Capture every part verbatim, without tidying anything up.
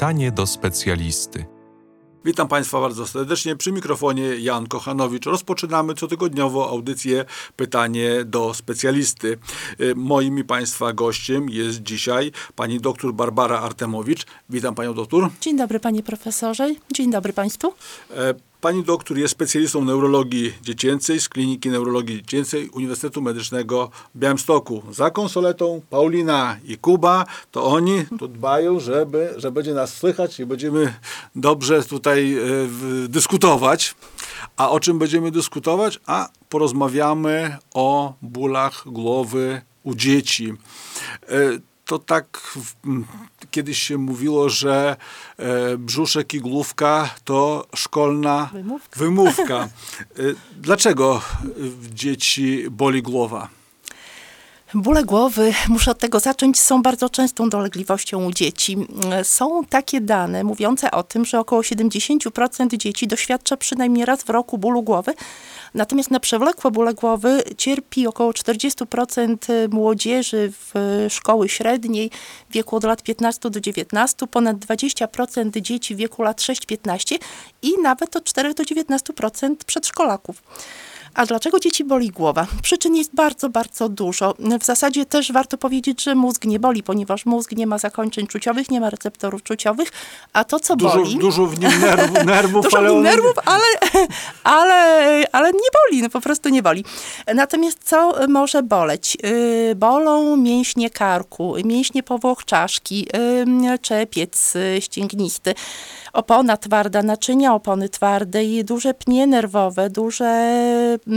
Pytanie do specjalisty. Witam Państwa bardzo serdecznie. Przy mikrofonie Jan Kochanowicz. Rozpoczynamy cotygodniowo audycję Pytanie do specjalisty. Moim i Państwa gościem jest dzisiaj pani doktor Barbara Artemowicz. Witam Panią doktor. Dzień dobry Panie Profesorze. Dzień dobry Państwu. Pani doktor jest specjalistą neurologii dziecięcej z Kliniki Neurologii Dziecięcej Uniwersytetu Medycznego w Białymstoku. Za konsoletą Paulina i Kuba, to oni tu dbają, żeby, że będzie nas słychać i będziemy dobrze tutaj y, dyskutować. A o czym będziemy dyskutować? A porozmawiamy o bólach głowy u dzieci. Y, To tak kiedyś się mówiło, że e, brzuszek i główka to szkolna wymówka. wymówka. Dlaczego w dzieci boli głowa? Bóle głowy, muszę od tego zacząć, są bardzo częstą dolegliwością u dzieci. Są takie dane mówiące o tym, że około siedemdziesiąt procent dzieci doświadcza przynajmniej raz w roku bólu głowy, natomiast na przewlekłe bóle głowy cierpi około czterdzieści procent młodzieży w szkoły średniej w wieku od lat piętnastu do dziewiętnastu, ponad dwadzieścia procent dzieci w wieku lat sześć do piętnastu i nawet od cztery do dziewiętnastu procent przedszkolaków. A dlaczego dzieci boli głowa? Przyczyn jest bardzo, bardzo dużo. W zasadzie też warto powiedzieć, że mózg nie boli, ponieważ mózg nie ma zakończeń czuciowych, nie ma receptorów czuciowych, a to, co dużo, boli... Dużo w nim nerwów, nerwów, dużo ale, w nim nerwów ale, ale, ale nie boli, no po prostu nie boli. Natomiast co może boleć? Bolą mięśnie karku, mięśnie powłok czaszki, czepiec ścięgnisty, opona twarda, naczynia opony twardej, duże pnie nerwowe, duże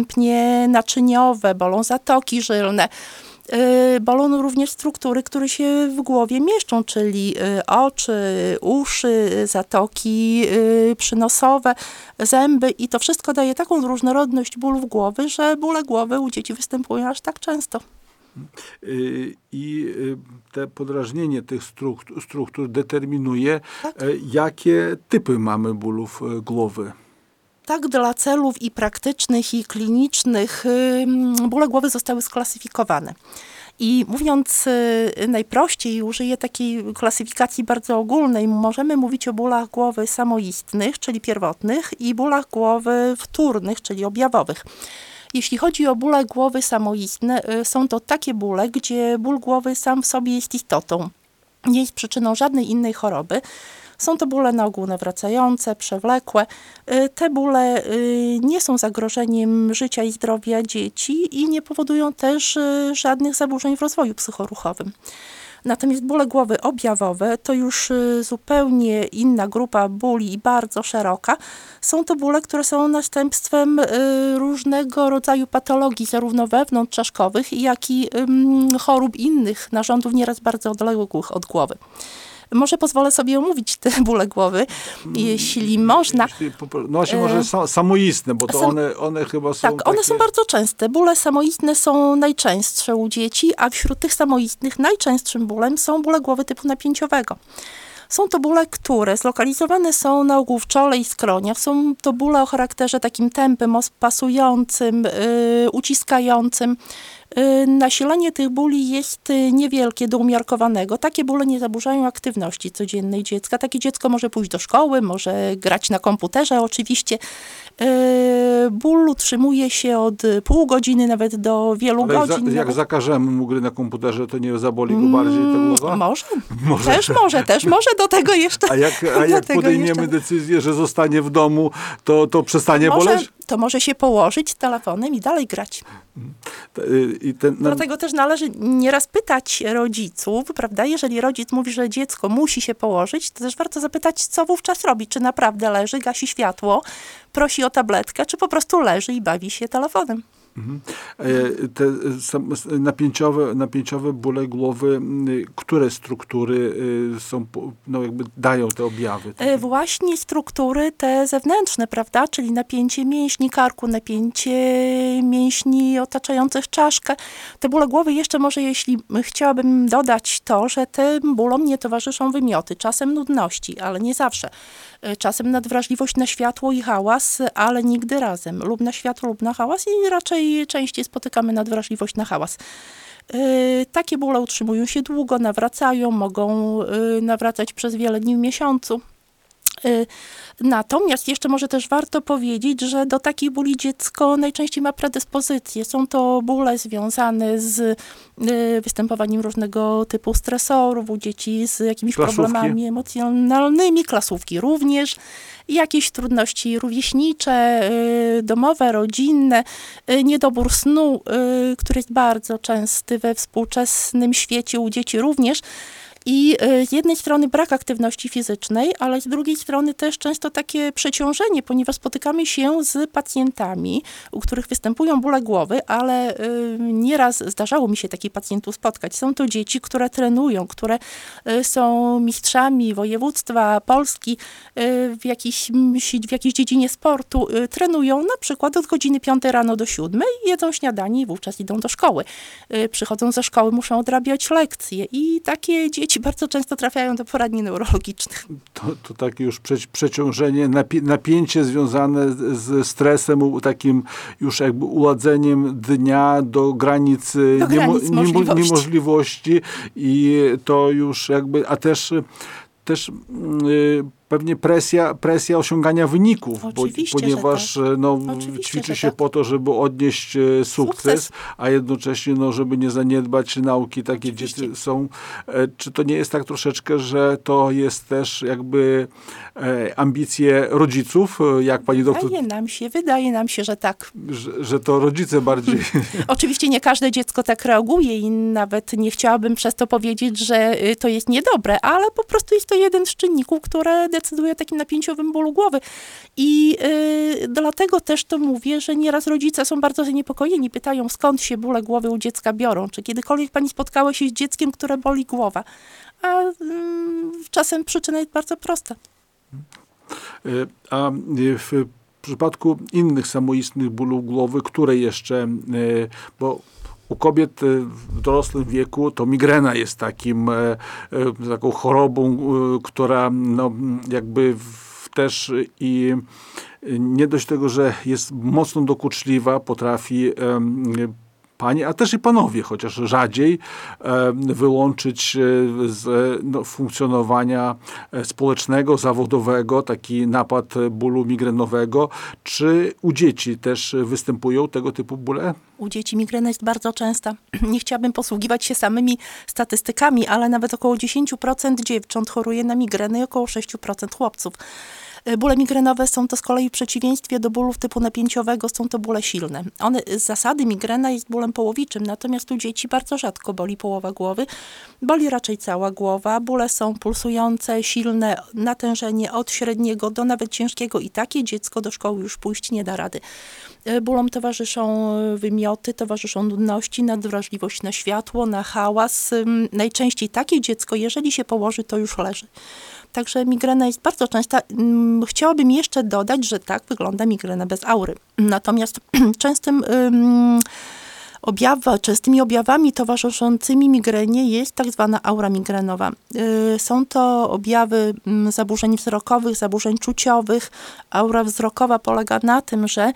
pnie naczyniowe, bolą zatoki żylne, bolą również struktury, które się w głowie mieszczą, czyli oczy, uszy, zatoki przynosowe, zęby i to wszystko daje taką różnorodność bólów głowy, że bóle głowy u dzieci występują aż tak często. I te podrażnienie tych struktur, struktur determinuje, tak? Jakie typy mamy bólów głowy. Tak, dla celów i praktycznych, i klinicznych bóle głowy zostały sklasyfikowane. I mówiąc najprościej, użyję takiej klasyfikacji bardzo ogólnej. Możemy mówić o bólach głowy samoistnych, czyli pierwotnych, i bólach głowy wtórnych, czyli objawowych. Jeśli chodzi o bóle głowy samoistne, są to takie bóle, gdzie ból głowy sam w sobie jest istotą. Nie jest przyczyną żadnej innej choroby. Są to bóle na ogół nawracające, przewlekłe. Te bóle nie są zagrożeniem życia i zdrowia dzieci i nie powodują też żadnych zaburzeń w rozwoju psychoruchowym. Natomiast bóle głowy objawowe to już zupełnie inna grupa bóli i bardzo szeroka. Są to bóle, które są następstwem różnego rodzaju patologii, zarówno wewnątrzczaszkowych, jak i chorób innych narządów, nieraz bardzo odległych od głowy. Może pozwolę sobie omówić te bóle głowy, jeśli można. No właśnie, może samoistne, bo to sam, one, one chyba są Tak, takie... one są bardzo częste. Bóle samoistne są najczęstsze u dzieci, a wśród tych samoistnych najczęstszym bólem są bóle głowy typu napięciowego. Są to bóle, które zlokalizowane są na ogół w czole i skroniach. Są to bóle o charakterze takim tępym, pasującym, yy, uciskającym. Nasilenie tych bóli jest niewielkie do umiarkowanego. Takie bóle nie zaburzają aktywności codziennej dziecka. Takie dziecko może pójść do szkoły, może grać na komputerze oczywiście. Ból utrzymuje się od pół godziny nawet do wielu Ale godzin. Za, jak no... zakażemy mu gry na komputerze, to nie zaboli go bardziej ta głowa? Może. może. Też może, też może do tego jeszcze. A jak, a jak podejmiemy jeszcze... decyzję, że zostanie w domu, to, to przestanie może... boleć? To może się położyć z telefonem i dalej grać. I ten... Dlatego też należy nieraz pytać rodziców, prawda? Jeżeli rodzic mówi, że dziecko musi się położyć, to też warto zapytać, co wówczas robi. Czy naprawdę leży, gasi światło, prosi o tabletkę, czy po prostu leży i bawi się telefonem. Mhm. Te napięciowe, napięciowe bóle głowy, które struktury są, no jakby dają te objawy? Właśnie struktury te zewnętrzne, prawda, czyli napięcie mięśni karku, napięcie mięśni otaczających czaszkę. Te bóle głowy jeszcze może, jeśli chciałabym dodać to, że tym bólom nie towarzyszą wymioty, czasem nudności, ale nie zawsze. czasem nadwrażliwość na światło i hałas, ale nigdy razem, lub na światło, lub na hałas i raczej częściej spotykamy nadwrażliwość na hałas. Yy, takie bóle utrzymują się długo, nawracają, mogą yy, nawracać przez wiele dni w miesiącu. Natomiast jeszcze może też warto powiedzieć, że do takich bóli dziecko najczęściej ma predyspozycje. Są to bóle związane z występowaniem różnego typu stresorów u dzieci, z jakimiś klasówki. problemami emocjonalnymi, klasówki również, jakieś trudności rówieśnicze, domowe, rodzinne, niedobór snu, który jest bardzo częsty we współczesnym świecie u dzieci również. I z jednej strony brak aktywności fizycznej, ale z drugiej strony też często takie przeciążenie, ponieważ spotykamy się z pacjentami, u których występują bóle głowy, ale nieraz zdarzało mi się takich pacjentów spotkać. Są to dzieci, które trenują, które są mistrzami województwa, Polski w jakiejś, w jakiejś dziedzinie sportu. Trenują na przykład od godziny piątej rano do siódmej, jedzą śniadanie i wówczas idą do szkoły. Przychodzą ze szkoły, muszą odrabiać lekcje i takie dzieci bardzo często trafiają do poradni neurologicznych. To, to takie już prze, przeciążenie, napi, napięcie związane ze stresem, takim już jakby uładzeniem dnia do granic, do granic niemo, możliwości. niemożliwości i to już jakby, a też też yy, pewnie presja, presja osiągania wyników, bo, ponieważ tak. no, ćwiczy się tak. po to, żeby odnieść sukces, sukces, a jednocześnie, no, żeby nie zaniedbać nauki. Takie Oczywiście. dzieci są. Czy to nie jest tak troszeczkę, że to jest też jakby e, ambicje rodziców? Jak pani doktor... Wydaje nam się, wydaje nam się, że tak. Że, że to rodzice bardziej... Oczywiście nie każde dziecko tak reaguje i nawet nie chciałabym przez to powiedzieć, że to jest niedobre, ale po prostu jest to jeden z czynników, które decyduje o takim napięciowym bólu głowy. I y, dlatego też to mówię, że nieraz rodzice są bardzo zaniepokojeni, pytają, skąd się bóle głowy u dziecka biorą. Czy kiedykolwiek pani spotkała się z dzieckiem, które boli głowa? A y, czasem przyczyna jest bardzo prosta. A w przypadku innych samoistnych bólów głowy, które jeszcze, y, bo u kobiet w dorosłym wieku to migrena jest takim, taką chorobą, która no, jakby też i nie dość tego, że jest mocno dokuczliwa, potrafi panie, a też i panowie, chociaż rzadziej, wyłączyć z no, funkcjonowania społecznego, zawodowego, taki napad bólu migrenowego. Czy u dzieci też występują tego typu bóle? U dzieci migrena jest bardzo częsta. Nie chciałabym posługiwać się samymi statystykami, ale nawet około dziesięć procent dziewcząt choruje na migrenę i około sześć procent chłopców. Bóle migrenowe są to z kolei w przeciwieństwie do bólów typu napięciowego, są to bóle silne. One z zasady migrena jest bólem połowiczym, natomiast u dzieci bardzo rzadko boli połowa głowy, boli raczej cała głowa. Bóle są pulsujące, silne, natężenie od średniego do nawet ciężkiego i takie dziecko do szkoły już pójść nie da rady. Bólom towarzyszą wymioty, towarzyszą nudności, nadwrażliwość na światło, na hałas. Najczęściej takie dziecko, jeżeli się położy, to już leży. Także migrena jest bardzo częsta. Chciałabym jeszcze dodać, że tak wygląda migrena bez aury. Natomiast częstym um, objawa, częstymi objawami towarzyszącymi migrenie jest tak zwana aura migrenowa. Yy, są to objawy um, zaburzeń wzrokowych, zaburzeń czuciowych. Aura wzrokowa polega na tym, że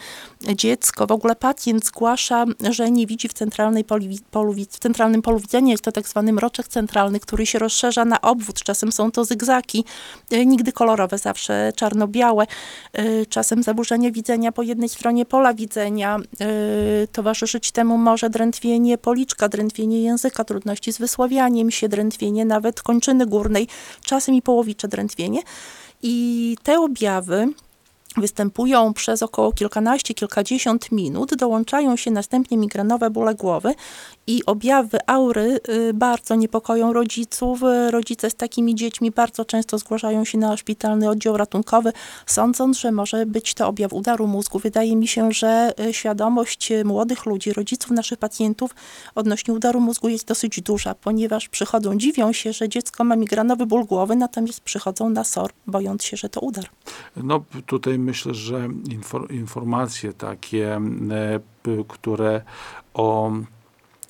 dziecko, w ogóle pacjent zgłasza, że nie widzi w, centralnej poli, polu, w centralnym polu widzenia. Jest to tak zwany mroczek centralny, który się rozszerza na obwód. Czasem są to zygzaki, yy, nigdy kolorowe, zawsze czarno-białe. Yy, czasem zaburzenie widzenia po jednej stronie pola widzenia. Yy, towarzyszyć temu może Może drętwienie policzka, drętwienie języka, trudności z wysławianiem się, drętwienie nawet kończyny górnej, czasem i połowicze drętwienie. I te objawy występują przez około kilkanaście, kilkadziesiąt minut, dołączają się następnie migrenowe bóle głowy i objawy aury bardzo niepokoją rodziców. Rodzice z takimi dziećmi bardzo często zgłaszają się na szpitalny oddział ratunkowy, sądząc, że może być to objaw udaru mózgu. Wydaje mi się, że świadomość młodych ludzi, rodziców naszych pacjentów odnośnie udaru mózgu jest dosyć duża, ponieważ przychodzą, dziwią się, że dziecko ma migrenowy ból głowy, natomiast przychodzą na S O R, bojąc się, że to udar. No tutaj myślę, że informacje takie, które o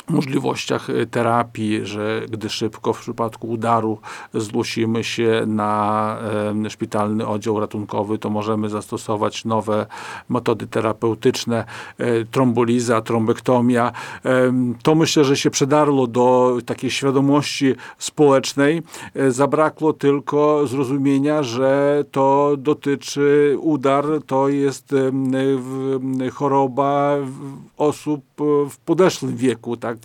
możliwościach terapii, że gdy szybko w przypadku udaru zgłosimy się na e, szpitalny oddział ratunkowy, to możemy zastosować nowe metody terapeutyczne, e, tromboliza, trombektomia. E, to myślę, że się przedarło do takiej świadomości społecznej. E, zabrakło tylko zrozumienia, że to dotyczy udar, to jest e, w, choroba osób w podeszłym wieku, tak?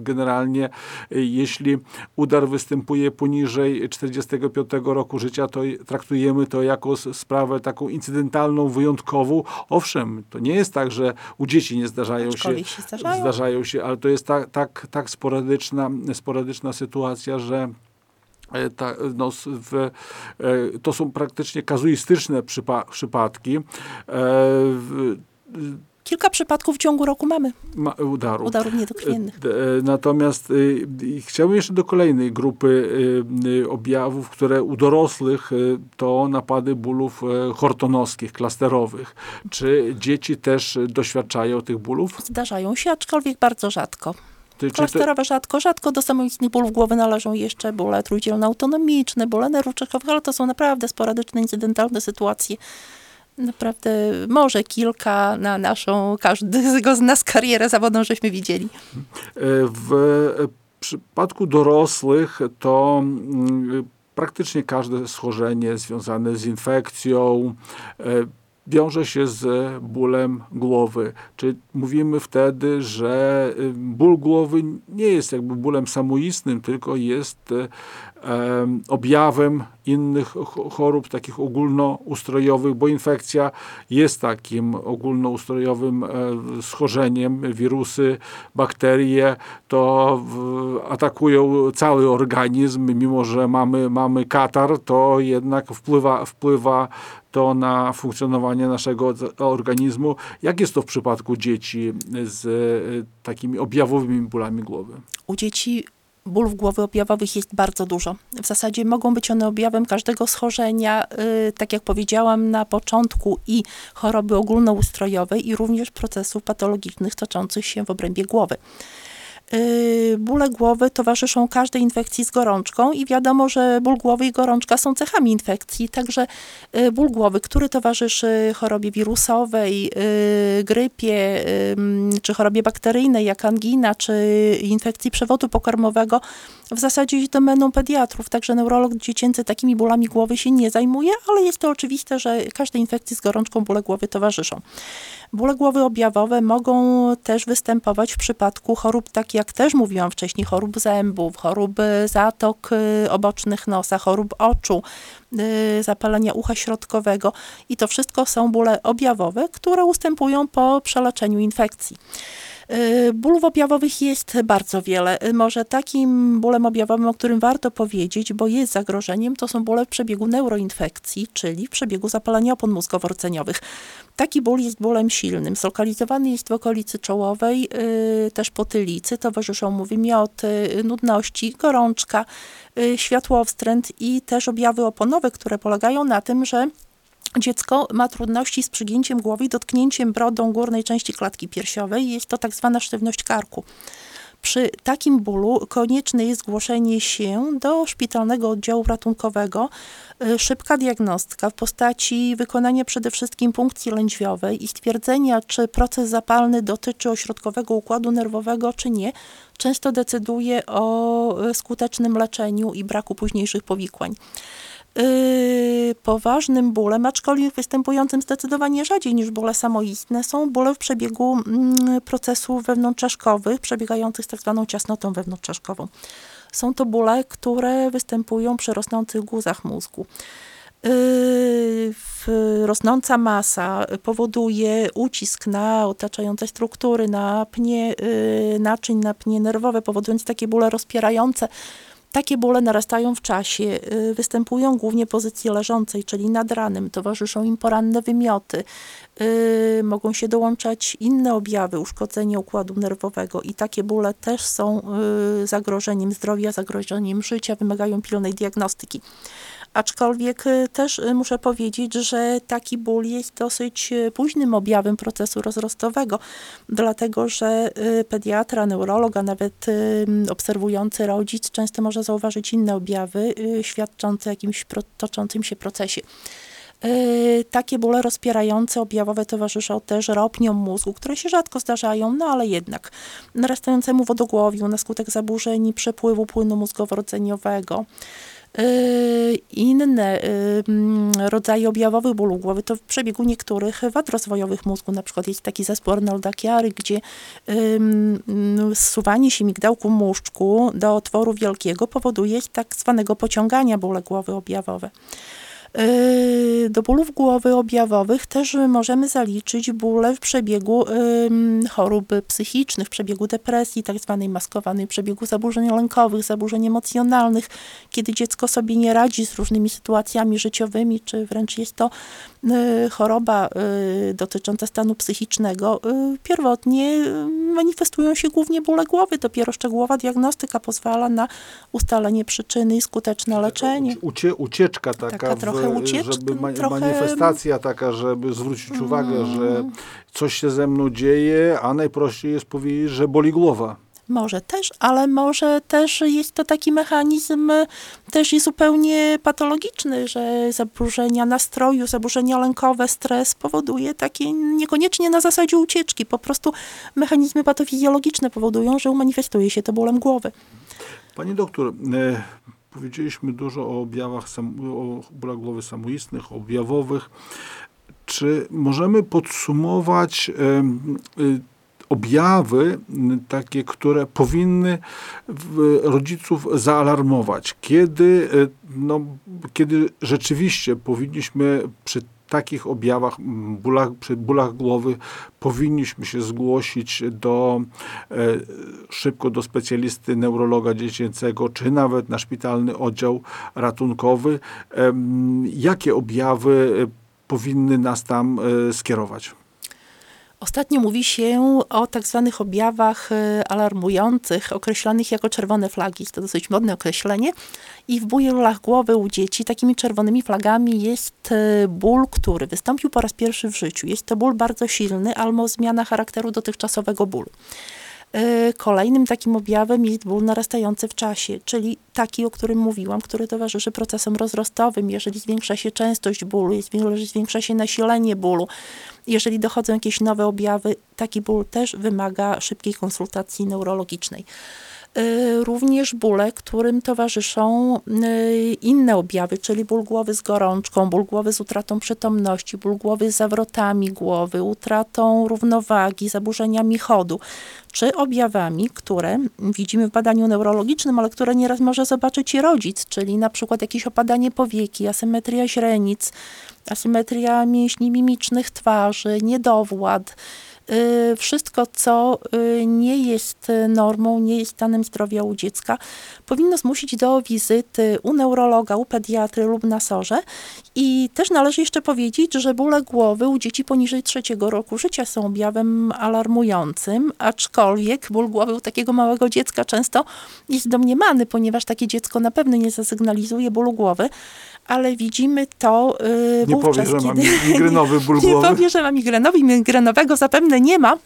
Generalnie jeśli udar występuje poniżej czterdziestego piątego roku życia, to traktujemy to jako sprawę taką incydentalną, wyjątkową. Owszem, to nie jest tak, że u dzieci nie zdarzają się, się zdarzają. zdarzają się, ale to jest tak, tak, tak sporadyczna, sporadyczna sytuacja, że Ta, no, w, to są praktycznie kazuistyczne przypa- przypadki. E, w, Kilka przypadków w ciągu roku mamy. Ma, udaru. Udarów niedokrwiennych. Natomiast y, chciałbym jeszcze do kolejnej grupy y, objawów, które u dorosłych y, to napady bólów y, hortonowskich, klasterowych. Czy dzieci też doświadczają tych bólów? Zdarzają się, aczkolwiek bardzo rzadko. Klasterowe rzadko, rzadko do samoistnych bólów głowy należą jeszcze bóle trójdzielno-autonomiczne, bóle nerwów czaszkowych, ale to są naprawdę sporadyczne, incydentalne sytuacje. Naprawdę może kilka na naszą, każdego z nas karierę zawodową, żeśmy widzieli. W przypadku dorosłych to praktycznie każde schorzenie związane z infekcją wiąże się z bólem głowy. Czyli mówimy wtedy, że ból głowy nie jest jakby bólem samoistnym, tylko jest e, objawem innych chorób takich ogólnoustrojowych, bo infekcja jest takim ogólnoustrojowym e, schorzeniem. Wirusy, bakterie to w, atakują cały organizm, mimo że mamy, mamy katar, to jednak wpływa, wpływa to na funkcjonowanie naszego organizmu. Jak jest to w przypadku dzieci z takimi objawowymi bólami głowy? U dzieci bólów głowy objawowych jest bardzo dużo. W zasadzie mogą być one objawem każdego schorzenia, yy, tak jak powiedziałam na początku, i choroby ogólnoustrojowej, i również procesów patologicznych toczących się w obrębie głowy. Bóle głowy towarzyszą każdej infekcji z gorączką i wiadomo, że ból głowy i gorączka są cechami infekcji, także ból głowy, który towarzyszy chorobie wirusowej, grypie czy chorobie bakteryjnej jak angina czy infekcji przewodu pokarmowego, w zasadzie jest domeną pediatrów, także neurolog dziecięcy takimi bólami głowy się nie zajmuje, ale jest to oczywiste, że każdej infekcji z gorączką bóle głowy towarzyszą. Bóle głowy objawowe mogą też występować w przypadku chorób, tak jak też mówiłam wcześniej, chorób zębów, chorób zatok obocznych nosa, chorób oczu, zapalenia ucha środkowego i to wszystko są bóle objawowe, które ustępują po przeleczeniu infekcji. Bólów objawowych jest bardzo wiele. Może takim bólem objawowym, o którym warto powiedzieć, bo jest zagrożeniem, to są bóle w przebiegu neuroinfekcji, czyli w przebiegu zapalenia opon mózgowo-rdzeniowych. Taki ból jest bólem silnym. Zlokalizowany jest w okolicy czołowej, yy, też potylicy. Towarzyszą mu wymioty, nudności, gorączka, yy, światłowstręt i też objawy oponowe, które polegają na tym, że dziecko ma trudności z przygięciem głowy i dotknięciem brodą górnej części klatki piersiowej. Jest to tak zwana sztywność karku. Przy takim bólu konieczne jest zgłoszenie się do szpitalnego oddziału ratunkowego, szybka diagnostyka w postaci wykonania przede wszystkim punkcji lędźwiowej i stwierdzenia, czy proces zapalny dotyczy ośrodkowego układu nerwowego, czy nie. Często decyduje o skutecznym leczeniu i braku późniejszych powikłań. Yy, poważnym bólem, aczkolwiek występującym zdecydowanie rzadziej niż bóle samoistne, są bóle w przebiegu yy, procesów wewnątrzczaszkowych, przebiegających z tak zwaną ciasnotą wewnątrzczaszkową. Są to bóle, które występują przy rosnących guzach mózgu. Yy, rosnąca masa powoduje ucisk na otaczające struktury, na pnie yy, naczyń, na pnie nerwowe, powodując takie bóle rozpierające. Takie bóle narastają w czasie, występują głównie w pozycji leżącej, czyli nad ranem, towarzyszą im poranne wymioty, yy, mogą się dołączać inne objawy, uszkodzenie układu nerwowego i takie bóle też są yy, zagrożeniem zdrowia, zagrożeniem życia, wymagają pilnej diagnostyki. aczkolwiek też muszę powiedzieć, że taki ból jest dosyć późnym objawem procesu rozrostowego, dlatego że pediatra, neurolog, a nawet obserwujący rodzic często może zauważyć inne objawy świadczące o jakimś toczącym się procesie. Yy, takie bóle rozpierające objawowe towarzyszą też ropniom mózgu, które się rzadko zdarzają, no ale jednak narastającemu wodogłowiu na skutek zaburzeń przepływu płynu mózgowo-rdzeniowego. Inne rodzaje objawowych bólu głowy to w przebiegu niektórych wad rozwojowych mózgu, na przykład jest taki zespół Arnolda Chiary, gdzie zsuwanie się migdałku muszczku do otworu wielkiego powoduje tak zwanego pociągania bóle głowy objawowe. Do bólów głowy objawowych też możemy zaliczyć bóle w przebiegu chorób psychicznych, w przebiegu depresji, tak zwanej maskowanej, w przebiegu zaburzeń lękowych, zaburzeń emocjonalnych, kiedy dziecko sobie nie radzi z różnymi sytuacjami życiowymi, czy wręcz jest to choroba dotycząca stanu psychicznego. Pierwotnie manifestują się głównie bóle głowy, dopiero szczegółowa diagnostyka pozwala na ustalenie przyczyny i skuteczne leczenie. Ucie, ucieczka taka. taka trochę ucieczka, żeby ma- trochę... manifestacja taka, żeby zwrócić mm. uwagę, że coś się ze mną dzieje, a najprościej jest powiedzieć, że boli głowa. Może też, ale może też jest to taki mechanizm też i zupełnie patologiczny, że zaburzenia nastroju, zaburzenia lękowe, stres powoduje takie niekoniecznie na zasadzie ucieczki. Po prostu mechanizmy patofizjologiczne powodują, że manifestuje się to bólem głowy. Pani doktor, y- Powiedzieliśmy dużo o objawach, o bólach głowy samoistnych, objawowych. Czy możemy podsumować y, y, objawy y, takie, które powinny y, rodziców zaalarmować? Kiedy, y, no, kiedy rzeczywiście powinniśmy przy takich objawach, bólach, przy bólach głowy powinniśmy się zgłosić do, e, szybko do specjalisty neurologa dziecięcego, czy nawet na szpitalny oddział ratunkowy. E, jakie objawy powinny nas tam e, skierować? Ostatnio mówi się o tak zwanych objawach alarmujących, określanych jako czerwone flagi. To dosyć modne określenie. I w bólach głowy u dzieci takimi czerwonymi flagami jest ból, który wystąpił po raz pierwszy w życiu. Jest to ból bardzo silny albo zmiana charakteru dotychczasowego bólu. Kolejnym takim objawem jest ból narastający w czasie, czyli taki, o którym mówiłam, który towarzyszy procesom rozrostowym. Jeżeli zwiększa się częstość bólu, jeżeli zwiększa się nasilenie bólu, jeżeli dochodzą jakieś nowe objawy, taki ból też wymaga szybkiej konsultacji neurologicznej. Również bóle, którym towarzyszą inne objawy, czyli ból głowy z gorączką, ból głowy z utratą przytomności, ból głowy z zawrotami głowy, utratą równowagi, zaburzeniami chodu, czy objawami, które widzimy w badaniu neurologicznym, ale które nieraz może zobaczyć i rodzic, czyli na przykład jakieś opadanie powieki, asymetria źrenic, asymetria mięśni mimicznych twarzy, niedowład. Wszystko, co nie jest normą, nie jest stanem zdrowia u dziecka, powinno zmusić do wizyty u neurologa, u pediatry lub na sorze. I też należy jeszcze powiedzieć, że bóle głowy u dzieci poniżej trzeciego roku życia są objawem alarmującym, aczkolwiek ból głowy u takiego małego dziecka często jest domniemany, ponieważ takie dziecko na pewno nie zasygnalizuje bólu głowy, ale widzimy to yy, nie wówczas, powie, kiedy... Nie migrenowy ból głowy. Nie powie, że ma migrenowy, migrenowego zapewne nie ma.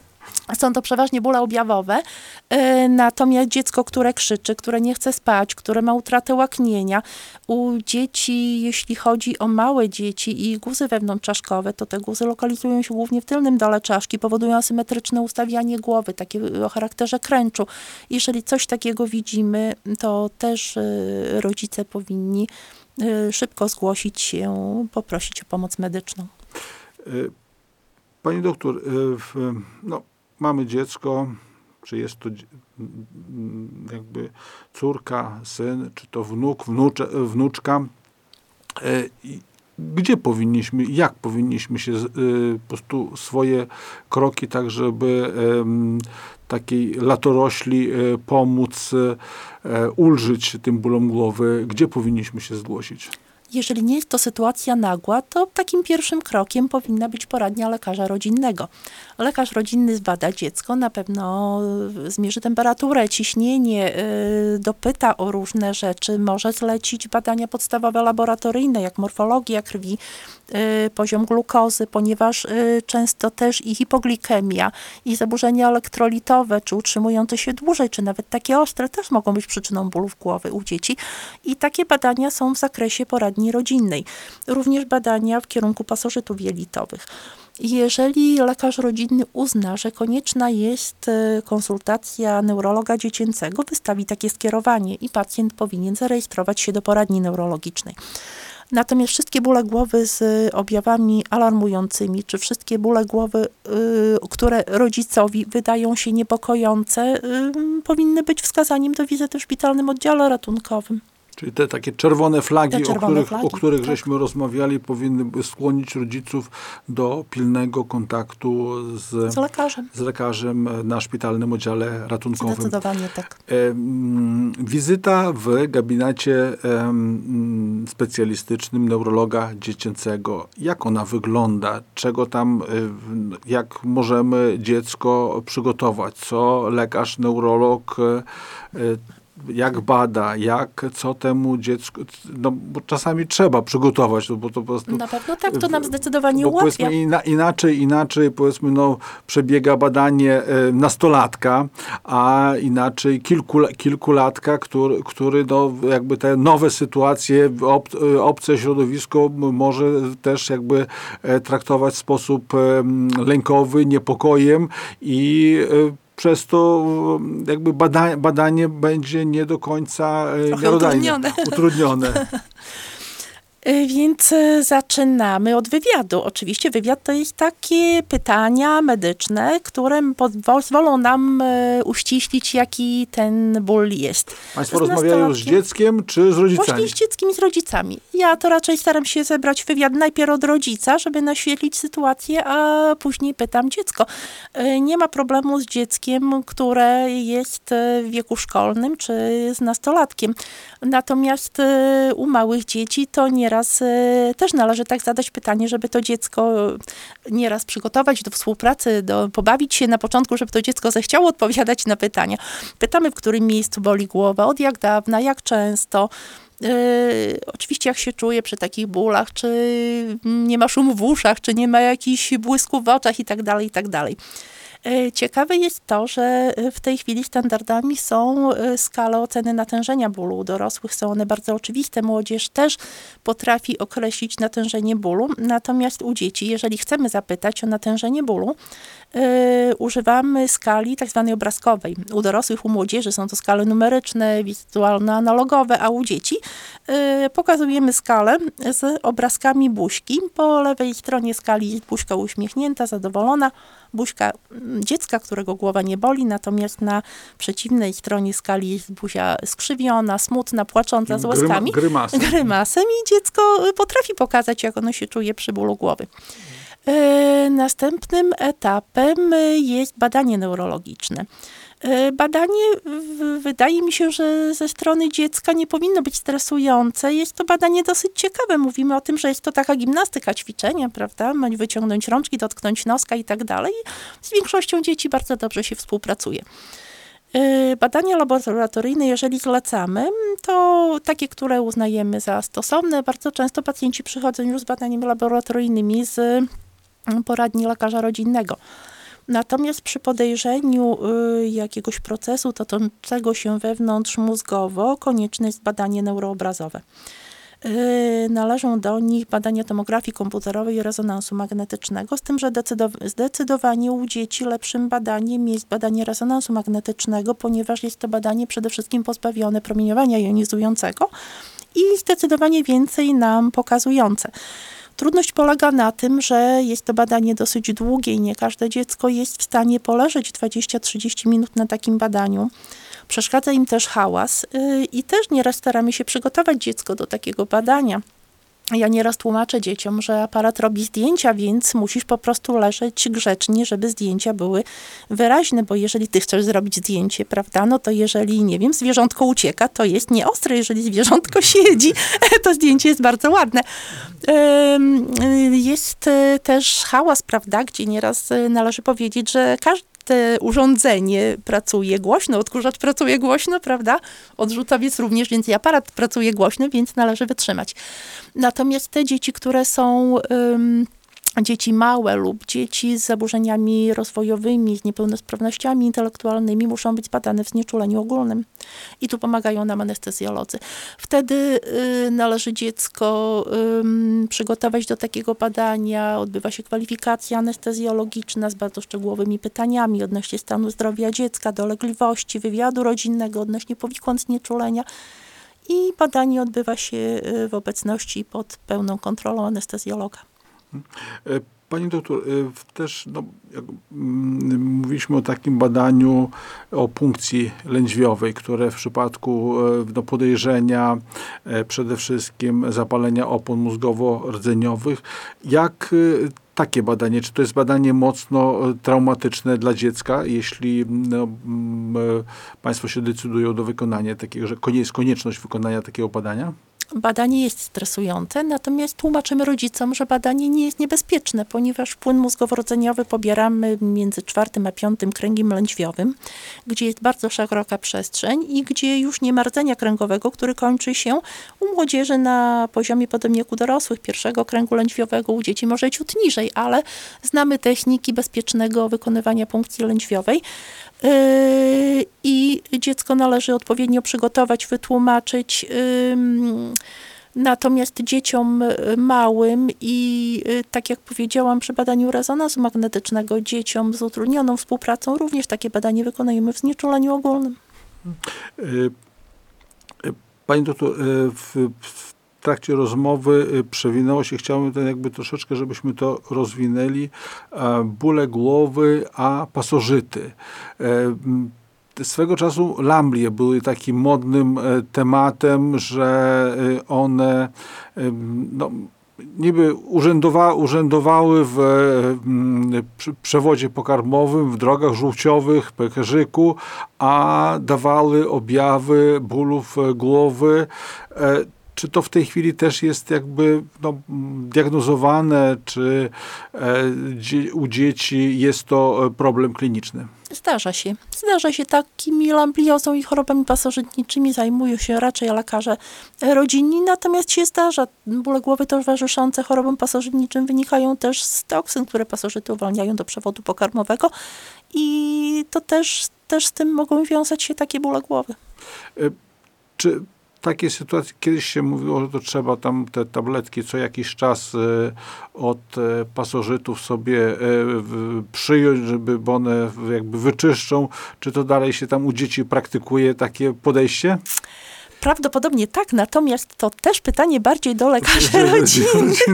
Są to przeważnie bóle objawowe, yy, natomiast dziecko, które krzyczy, które nie chce spać, które ma utratę łaknienia. U dzieci, jeśli chodzi o małe dzieci i guzy wewnątrzczaszkowe, to te guzy lokalizują się głównie w tylnym dole czaszki, powodują asymetryczne ustawianie głowy, takie o charakterze kręczu. Jeżeli coś takiego widzimy, to też yy, rodzice powinni szybko zgłosić się, poprosić o pomoc medyczną. Pani doktor, no, mamy dziecko, czy jest to jakby córka, syn, czy to wnuk, wnucze, wnuczka. Gdzie powinniśmy, jak powinniśmy się po prostu swoje kroki, tak żeby takiej latorośli pomóc ulżyć tym bólom głowy? Gdzie powinniśmy się zgłosić? Jeżeli nie jest to sytuacja nagła, to takim pierwszym krokiem powinna być poradnia lekarza rodzinnego. Lekarz rodzinny zbada dziecko, na pewno zmierzy temperaturę, ciśnienie, dopyta o różne rzeczy, może zlecić badania podstawowe laboratoryjne, jak morfologia krwi, poziom glukozy, ponieważ często też i hipoglikemia, i zaburzenia elektrolitowe, czy utrzymujące się dłużej, czy nawet takie ostre, też mogą być przyczyną bólów głowy u dzieci. I takie badania są w zakresie poradni rodzinnej. Również badania w kierunku pasożytów jelitowych. Jeżeli lekarz rodzinny uzna, że konieczna jest konsultacja neurologa dziecięcego, wystawi takie skierowanie i pacjent powinien zarejestrować się do poradni neurologicznej. Natomiast wszystkie bóle głowy z objawami alarmującymi, czy wszystkie bóle głowy, które rodzicowi wydają się niepokojące, powinny być wskazaniem do wizyty w szpitalnym oddziale ratunkowym. Czyli te takie czerwone flagi, te czerwone o których, flagi, o których tak. żeśmy rozmawiali, powinny skłonić rodziców do pilnego kontaktu z, z, lekarzem. z lekarzem na szpitalnym oddziale ratunkowym. Zdecydowanie tak. Wizyta w gabinecie specjalistycznym neurologa dziecięcego. Jak ona wygląda? Czego tam, jak możemy dziecko przygotować? Co lekarz, neurolog jak bada, jak, co temu dziecku, no bo czasami trzeba przygotować, bo to po prostu... Na pewno tak, to nam zdecydowanie ułatwia. Inaczej, inaczej powiedzmy, no przebiega badanie nastolatka, a inaczej kilku, kilkulatka, który, który no jakby te nowe sytuacje, ob, obce środowisko może też jakby traktować w sposób lękowy, niepokojem i przez to jakby badanie, badanie będzie nie do końca utrudnione. utrudnione. Więc zaczynamy od wywiadu. Oczywiście wywiad to jest takie pytania medyczne, które pozwolą nam uściślić, jaki ten ból jest. Państwo rozmawiają z dzieckiem czy z rodzicami? Właśnie z dzieckiem i z rodzicami. Ja to raczej staram się zebrać wywiad najpierw od rodzica, żeby naświetlić sytuację, a później pytam dziecko. Nie ma problemu z dzieckiem, które jest w wieku szkolnym czy z nastolatkiem. Natomiast u małych dzieci to nie Nieraz y, też należy tak zadać pytanie, żeby to dziecko nieraz przygotować do współpracy, do, pobawić się na początku, żeby to dziecko zechciało odpowiadać na pytania. Pytamy, w którym miejscu boli głowa, od jak dawna, jak często. Y, oczywiście jak się czuje przy takich bólach, czy nie ma szumu w uszach, czy nie ma jakichś błysków w oczach i tak dalej, i tak dalej. Ciekawe jest to, że w tej chwili standardami są skale oceny natężenia bólu. U dorosłych są one bardzo oczywiste. Młodzież też potrafi określić natężenie bólu. Natomiast u dzieci, jeżeli chcemy zapytać o natężenie bólu, yy, używamy skali tak zwanej obrazkowej. U dorosłych, u młodzieży są to skale numeryczne, wizualno-analogowe, a u dzieci yy, pokazujemy skalę z obrazkami buźki. Po lewej stronie skali jest buźka uśmiechnięta, zadowolona, buźka dziecka, którego głowa nie boli, natomiast na przeciwnej stronie skali jest buzia skrzywiona, smutna, płacząca z łezkami, Gryma, grymasem. grymasem i dziecko potrafi pokazać, jak ono się czuje przy bólu głowy. Yy, następnym etapem jest badanie neurologiczne. Badanie, wydaje mi się, że ze strony dziecka nie powinno być stresujące. Jest to badanie dosyć ciekawe. Mówimy o tym, że jest to taka gimnastyka, ćwiczenie, prawda? Wyciągnąć rączki, dotknąć noska i tak dalej. Z większością dzieci bardzo dobrze się współpracuje. Badania laboratoryjne, jeżeli zlecamy, to takie, które uznajemy za stosowne. Bardzo często pacjenci przychodzą już z badaniami laboratoryjnymi z poradni lekarza rodzinnego. Natomiast przy podejrzeniu y, jakiegoś procesu toczącego się wewnątrzmózgowo konieczne jest badanie neuroobrazowe. Y, należą do nich badania tomografii komputerowej i rezonansu magnetycznego, z tym, że decydow- zdecydowanie u dzieci lepszym badaniem jest badanie rezonansu magnetycznego, ponieważ jest to badanie przede wszystkim pozbawione promieniowania jonizującego i zdecydowanie więcej nam pokazujące. Trudność polega na tym, że jest to badanie dosyć długie i nie każde dziecko jest w stanie poleżeć dwadzieścia trzydzieści minut na takim badaniu. Przeszkadza im też hałas i też nieraz staramy się przygotować dziecko do takiego badania. Ja nieraz tłumaczę dzieciom, że aparat robi zdjęcia, więc musisz po prostu leżeć grzecznie, żeby zdjęcia były wyraźne, bo jeżeli ty chcesz zrobić zdjęcie, prawda, no to jeżeli, nie wiem, zwierzątko ucieka, to jest nieostre, jeżeli zwierzątko siedzi, to zdjęcie jest bardzo ładne. Jest też hałas, prawda, gdzie nieraz należy powiedzieć, że każdy te urządzenie pracuje głośno, odkurzacz pracuje głośno, prawda? Odrzutowiec również, więc i aparat pracuje głośno, więc należy wytrzymać. Natomiast te dzieci, które są um, dzieci małe lub dzieci z zaburzeniami rozwojowymi, z niepełnosprawnościami intelektualnymi, muszą być badane w znieczuleniu ogólnym. I tu pomagają nam anestezjolodzy. Wtedy y, należy dziecko y, przygotować do takiego badania. Odbywa się kwalifikacja anestezjologiczna z bardzo szczegółowymi pytaniami odnośnie stanu zdrowia dziecka, dolegliwości, wywiadu rodzinnego, odnośnie powikłań znieczulenia. I badanie odbywa się w obecności pod pełną kontrolą anestezjologa. Pani doktor, też no, jak mówiliśmy o takim badaniu o punkcji lędźwiowej, które w przypadku no, podejrzenia przede wszystkim zapalenia opon mózgowo-rdzeniowych. Jak takie badanie, czy to jest badanie mocno traumatyczne dla dziecka, jeśli no, państwo się decydują do wykonania takiego, że jest konieczność wykonania takiego badania? Badanie jest stresujące, natomiast tłumaczymy rodzicom, że badanie nie jest niebezpieczne, ponieważ płyn mózgowo-rdzeniowy pobieramy między czwartym a piątym kręgiem lędźwiowym, gdzie jest bardzo szeroka przestrzeń i gdzie już nie ma rdzenia kręgowego, który kończy się u młodzieży na poziomie, podobnie jak u dorosłych, pierwszego kręgu lędźwiowego, u dzieci może ciut niżej, ale znamy techniki bezpiecznego wykonywania punkcji lędźwiowej. Yy, I dziecko należy odpowiednio przygotować, wytłumaczyć. Yy, natomiast dzieciom małym i yy, tak jak powiedziałam, przy badaniu rezonansu magnetycznego dzieciom z utrudnioną współpracą również takie badanie wykonujemy w znieczuleniu ogólnym. Pani doktor, w, w trakcie rozmowy przewinęło się, chciałbym ten jakby troszeczkę, żebyśmy to rozwinęli, bóle głowy, a pasożyty. Swego czasu lamblie były takim modnym tematem, że one no, niby urzędowa, urzędowały w przewodzie pokarmowym, w drogach żółciowych, pęcherzyku, a dawały objawy bólów głowy. Czy to w tej chwili też jest jakby no, diagnozowane, czy e, u dzieci jest to problem kliniczny? Zdarza się. Zdarza się takimi lambliozą i chorobami pasożytniczymi zajmują się raczej lekarze rodzinni, natomiast się zdarza. Bóle głowy towarzyszące chorobom pasożytniczym wynikają też z toksyn, które pasożyty uwalniają do przewodu pokarmowego i to też, też z tym mogą wiązać się takie bóle głowy. E, czy Takie sytuacje, kiedyś się mówiło, że to trzeba tam te tabletki co jakiś czas od pasożytów sobie przyjąć, żeby bo one jakby wyczyszczą. Czy to dalej się tam u dzieci praktykuje takie podejście? Prawdopodobnie tak, natomiast to też pytanie bardziej do lekarzy rodzinnych.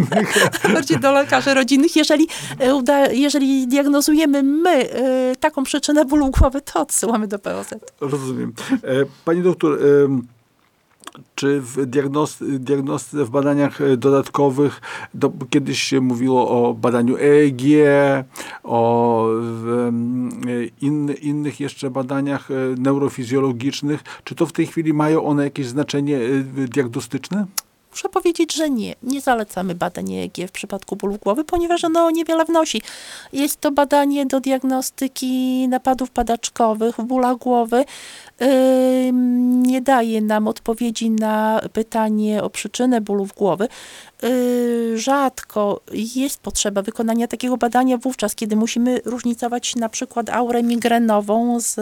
bardziej do lekarzy rodzinnych. Jeżeli, uda, jeżeli diagnozujemy my y, taką przyczynę bólu głowy, to odsyłamy do P O Z. Rozumiem. Pani doktor, y, Czy w, diagnosty, diagnosty, w badaniach dodatkowych, do, kiedyś się mówiło o badaniu E E G, o w, in, innych jeszcze badaniach neurofizjologicznych, czy to w tej chwili mają one jakieś znaczenie diagnostyczne? Muszę powiedzieć, że nie. Nie zalecamy badań E E G w przypadku bólu głowy, ponieważ ono niewiele wnosi. Jest to badanie do diagnostyki napadów padaczkowych, bóla głowy. Yy, nie daje nam odpowiedzi na pytanie o przyczynę bólów głowy. Yy, rzadko jest potrzeba wykonania takiego badania wówczas, kiedy musimy różnicować na przykład aurę migrenową z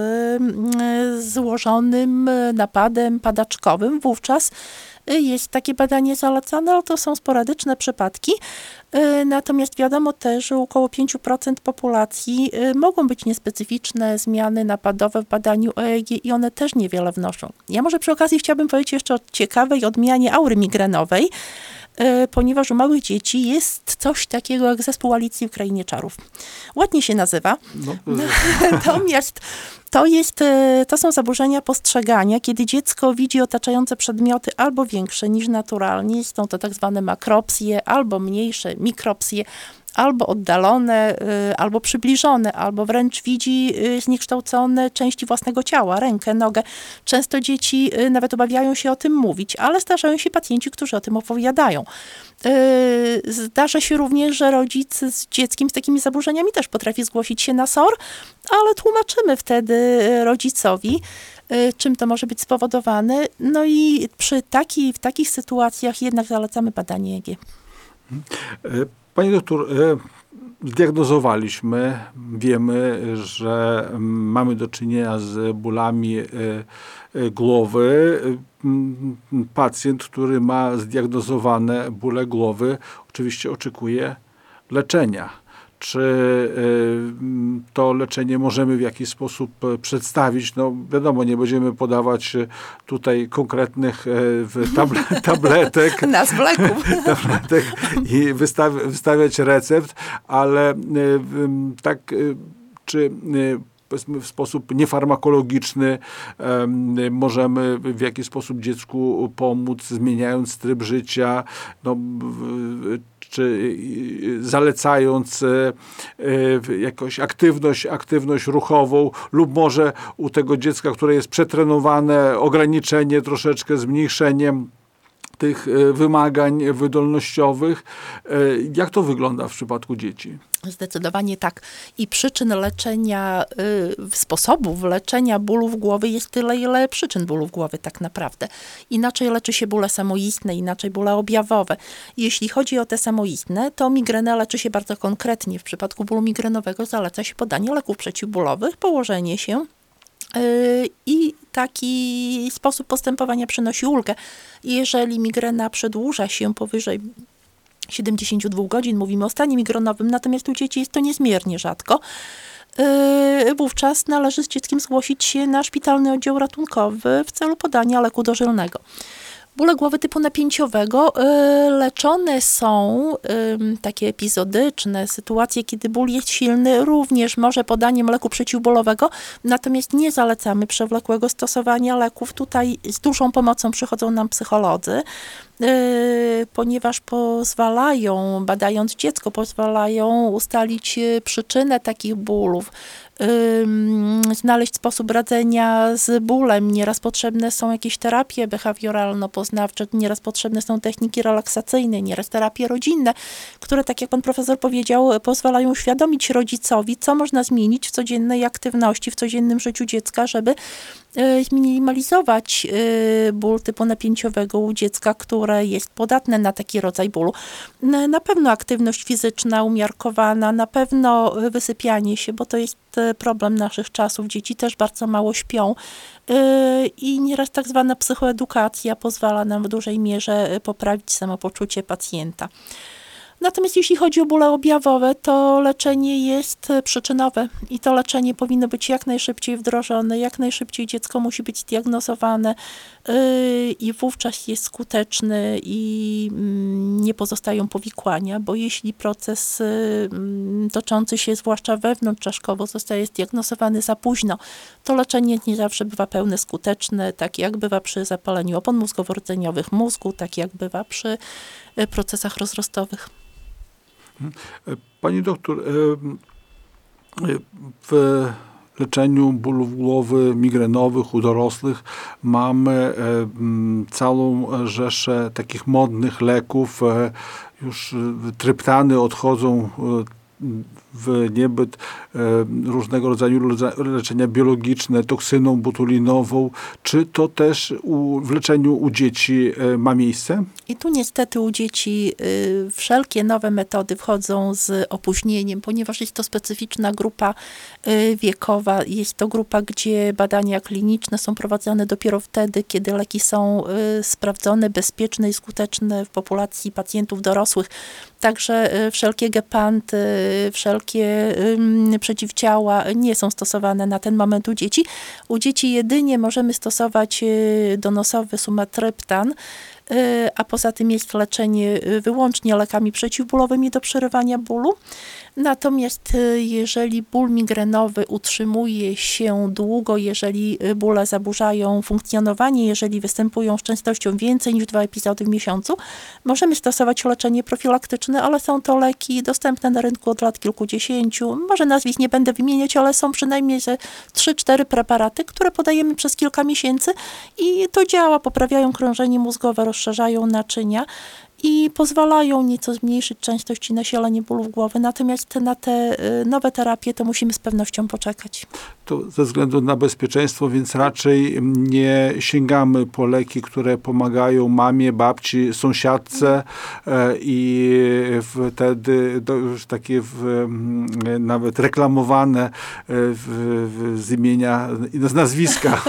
yy, złożonym napadem padaczkowym. Wówczas jest takie badanie zalecane, ale to są sporadyczne przypadki. Natomiast wiadomo też, że około pięć procent populacji mogą być niespecyficzne zmiany napadowe w badaniu E E G i one też niewiele wnoszą. Ja może przy okazji chciałabym powiedzieć jeszcze o ciekawej odmianie aury migrenowej, ponieważ u małych dzieci jest coś takiego jak zespół Alicji w Krainie Czarów. Ładnie się nazywa. No. Natomiast To, jest, to są zaburzenia postrzegania, kiedy dziecko widzi otaczające przedmioty albo większe niż naturalnie, są to tak zwane makropsje, albo mniejsze mikropsje, albo oddalone, albo przybliżone, albo wręcz widzi zniekształcone części własnego ciała, rękę, nogę. Często dzieci nawet obawiają się o tym mówić, ale zdarzają się pacjenci, którzy o tym opowiadają. Zdarza się również, że rodzic z dzieckiem z takimi zaburzeniami też potrafi zgłosić się na S O R, ale tłumaczymy wtedy rodzicowi, czym to może być spowodowane. No i przy taki, w takich sytuacjach jednak zalecamy badanie E G. Pani doktor, zdiagnozowaliśmy, wiemy, że mamy do czynienia z bólami głowy. Pacjent, który ma zdiagnozowane bóle głowy, oczywiście oczekuje leczenia. Czy to leczenie możemy w jakiś sposób przedstawić? No wiadomo, nie będziemy podawać tutaj konkretnych table, tabletek, tabletek i wystawi, wystawiać recept, ale tak, czy w sposób niefarmakologiczny um, możemy w jakiś sposób dziecku pomóc, zmieniając tryb życia, no, czy zalecając y, y, jakąś aktywność, aktywność ruchową, lub może u tego dziecka, które jest przetrenowane, ograniczenie troszeczkę, zmniejszeniem tych wymagań wydolnościowych. Jak to wygląda w przypadku dzieci? Zdecydowanie tak. I przyczyn leczenia, y, sposobów leczenia bólów głowy jest tyle, ile przyczyn bólów głowy tak naprawdę. Inaczej leczy się bóle samoistne, inaczej bóle objawowe. Jeśli chodzi o te samoistne, to migrena leczy się bardzo konkretnie. W przypadku bólu migrenowego zaleca się podanie leków przeciwbólowych, położenie się y, i taki sposób postępowania przynosi ulgę. Jeżeli migrena przedłuża się powyżej siedemdziesięciu dwóch godzin, mówimy o stanie migrenowym, natomiast u dzieci jest to niezmiernie rzadko, yy, wówczas należy z dzieckiem zgłosić się na szpitalny oddział ratunkowy w celu podania leku dożylnego. Bóle głowy typu napięciowego yy, leczone są, yy, takie epizodyczne sytuacje, kiedy ból jest silny, również może podaniem leku przeciwbólowego, natomiast nie zalecamy przewlekłego stosowania leków. Tutaj z dużą pomocą przychodzą nam psycholodzy, yy, ponieważ pozwalają, badając dziecko, pozwalają ustalić przyczynę takich bólów, znaleźć sposób radzenia z bólem. Nieraz potrzebne są jakieś terapie behawioralno-poznawcze, nieraz potrzebne są techniki relaksacyjne, nieraz terapie rodzinne, które, tak jak pan profesor powiedział, pozwalają uświadomić rodzicowi, co można zmienić w codziennej aktywności, w codziennym życiu dziecka, żeby zminimalizować ból typu napięciowego u dziecka, które jest podatne na taki rodzaj bólu. Na pewno aktywność fizyczna umiarkowana, na pewno wysypianie się, bo to jest problem naszych czasów. Dzieci też bardzo mało śpią i nieraz tak zwana psychoedukacja pozwala nam w dużej mierze poprawić samopoczucie pacjenta. Natomiast jeśli chodzi o bóle objawowe, to leczenie jest przyczynowe i to leczenie powinno być jak najszybciej wdrożone, jak najszybciej dziecko musi być diagnozowane i wówczas jest skuteczny i nie pozostają powikłania, bo jeśli proces toczący się zwłaszcza wewnątrzczaszkowo zostaje zdiagnozowany za późno, to leczenie nie zawsze bywa pełne, skuteczne, tak jak bywa przy zapaleniu opon mózgowo-rdzeniowych mózgu, tak jak bywa przy procesach rozrostowych. Pani doktor, w leczeniu bólów głowy migrenowych u dorosłych mamy całą rzeszę takich modnych leków. Już tryptany odchodzą w niebyt różnego rodzaju leczenia biologiczne, toksyną botulinową. Czy to też u, w leczeniu u dzieci ma miejsce? I tu niestety u dzieci wszelkie nowe metody wchodzą z opóźnieniem, ponieważ jest to specyficzna grupa wiekowa. Jest to grupa, gdzie badania kliniczne są prowadzone dopiero wtedy, kiedy leki są sprawdzone, bezpieczne i skuteczne w populacji pacjentów dorosłych. Także wszelkie gepanty, wszelkie y, przeciwciała nie są stosowane na ten moment u dzieci. U dzieci jedynie możemy stosować donosowy sumatryptan, a poza tym jest leczenie wyłącznie lekami przeciwbólowymi do przerywania bólu. Natomiast jeżeli ból migrenowy utrzymuje się długo, jeżeli bóle zaburzają funkcjonowanie, jeżeli występują z częstością więcej niż dwa epizody w miesiącu, możemy stosować leczenie profilaktyczne, ale są to leki dostępne na rynku od lat kilkudziesięciu. Może nazwisk nie będę wymieniać, ale są przynajmniej trzy cztery preparaty, które podajemy przez kilka miesięcy i to działa, poprawiają krążenie mózgowe, rozszerzają naczynia i pozwalają nieco zmniejszyć częstość i nasilenie bólów głowy. Natomiast na te nowe terapie to musimy z pewnością poczekać. To ze względu na bezpieczeństwo, więc raczej nie sięgamy po leki, które pomagają mamie, babci, sąsiadce i wtedy takie w, nawet reklamowane w, w, z imienia i z nazwiska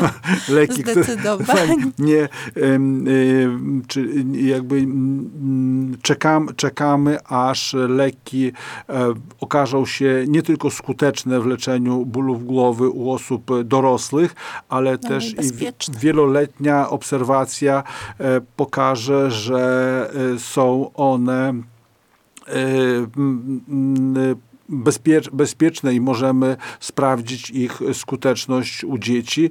leki, które nie, czy jakby Czekam, czekamy, aż leki e, okażą się nie tylko skuteczne w leczeniu bólów głowy u osób dorosłych, ale no też i w, wieloletnia obserwacja e, pokaże, że e, są one e, m, m, Bezpiecz, bezpieczne i możemy sprawdzić ich skuteczność u dzieci,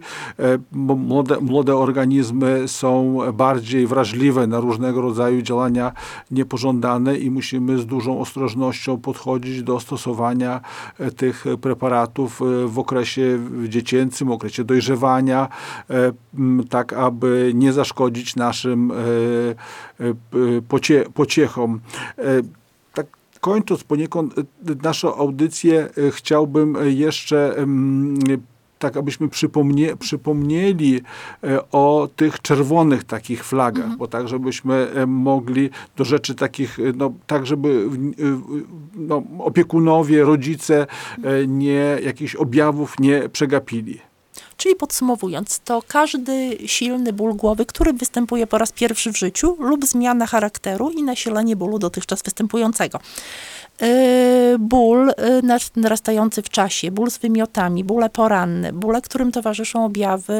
bo młode, młode organizmy są bardziej wrażliwe na różnego rodzaju działania niepożądane i musimy z dużą ostrożnością podchodzić do stosowania tych preparatów w okresie dziecięcym, okresie dojrzewania, tak aby nie zaszkodzić naszym pocie, pociechom. Kończąc poniekąd naszą audycję, chciałbym jeszcze tak, abyśmy przypomnie, przypomnieli o tych czerwonych takich flagach, mhm. bo tak, żebyśmy mogli do rzeczy takich, no tak, żeby no, opiekunowie, rodzice nie, jakichś objawów nie przegapili. Czyli podsumowując, to każdy silny ból głowy, który występuje po raz pierwszy w życiu lub zmiana charakteru i nasilenie bólu dotychczas występującego. Ból narastający w czasie, ból z wymiotami, bóle poranne, bóle, którym towarzyszą objawy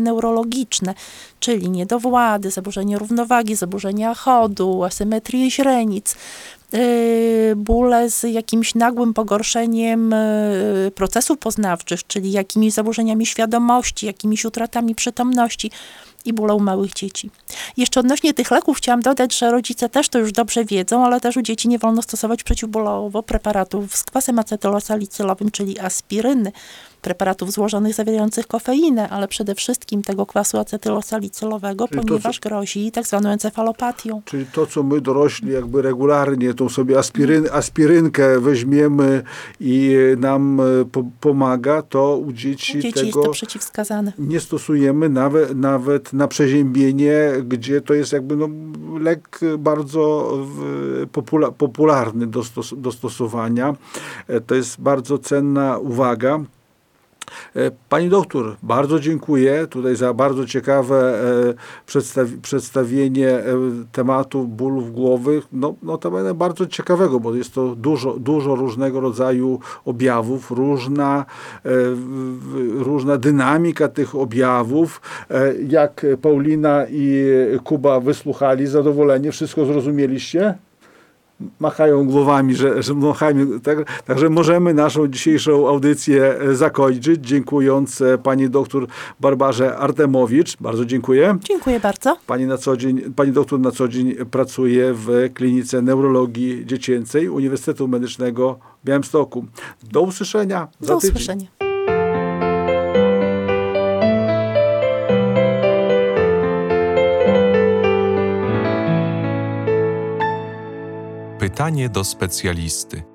neurologiczne, czyli niedowłady, zaburzenie równowagi, zaburzenia chodu, asymetrie źrenic, bóle z jakimś nagłym pogorszeniem procesów poznawczych, czyli jakimiś zaburzeniami świadomości, jakimiś utratami przytomności i bóle u małych dzieci. Jeszcze odnośnie tych leków chciałam dodać, że rodzice też to już dobrze wiedzą, ale też u dzieci nie wolno stosować przeciwbólowo preparatów z kwasem acetylosalicylowym, czyli aspiryny, preparatów złożonych zawierających kofeinę, ale przede wszystkim tego kwasu acetylosalicylowego, czyli ponieważ to, co, grozi tak zwaną encefalopatią. Czyli to, co my dorośli jakby regularnie, tą sobie aspiryn, aspirynkę weźmiemy i nam po, pomaga, to u dzieci, u dzieci tego jest to przeciwwskazane. Nie stosujemy nawet, nawet na przeziębienie, gdzie to jest jakby no, lek bardzo popula, popularny do, stos, do stosowania. To jest bardzo cenna uwaga. Pani doktor, bardzo dziękuję tutaj za bardzo ciekawe przedstawi- przedstawienie tematu bólów głowy. No, no to będzie bardzo ciekawego, bo jest to dużo, dużo różnego rodzaju objawów, różna, różna dynamika tych objawów. Jak Paulina i Kuba wysłuchali, zadowolenie, wszystko zrozumieliście? Machają głowami, że, że machamy, tak, także możemy naszą dzisiejszą audycję zakończyć, dziękując pani doktor Barbarze Artemowicz. Bardzo dziękuję. Dziękuję bardzo. Pani, na co dzień, pani doktor na co dzień pracuje w Klinice Neurologii Dziecięcej Uniwersytetu Medycznego w Białymstoku. Do usłyszenia za Do tydzień. Usłyszenia. Pytanie do specjalisty.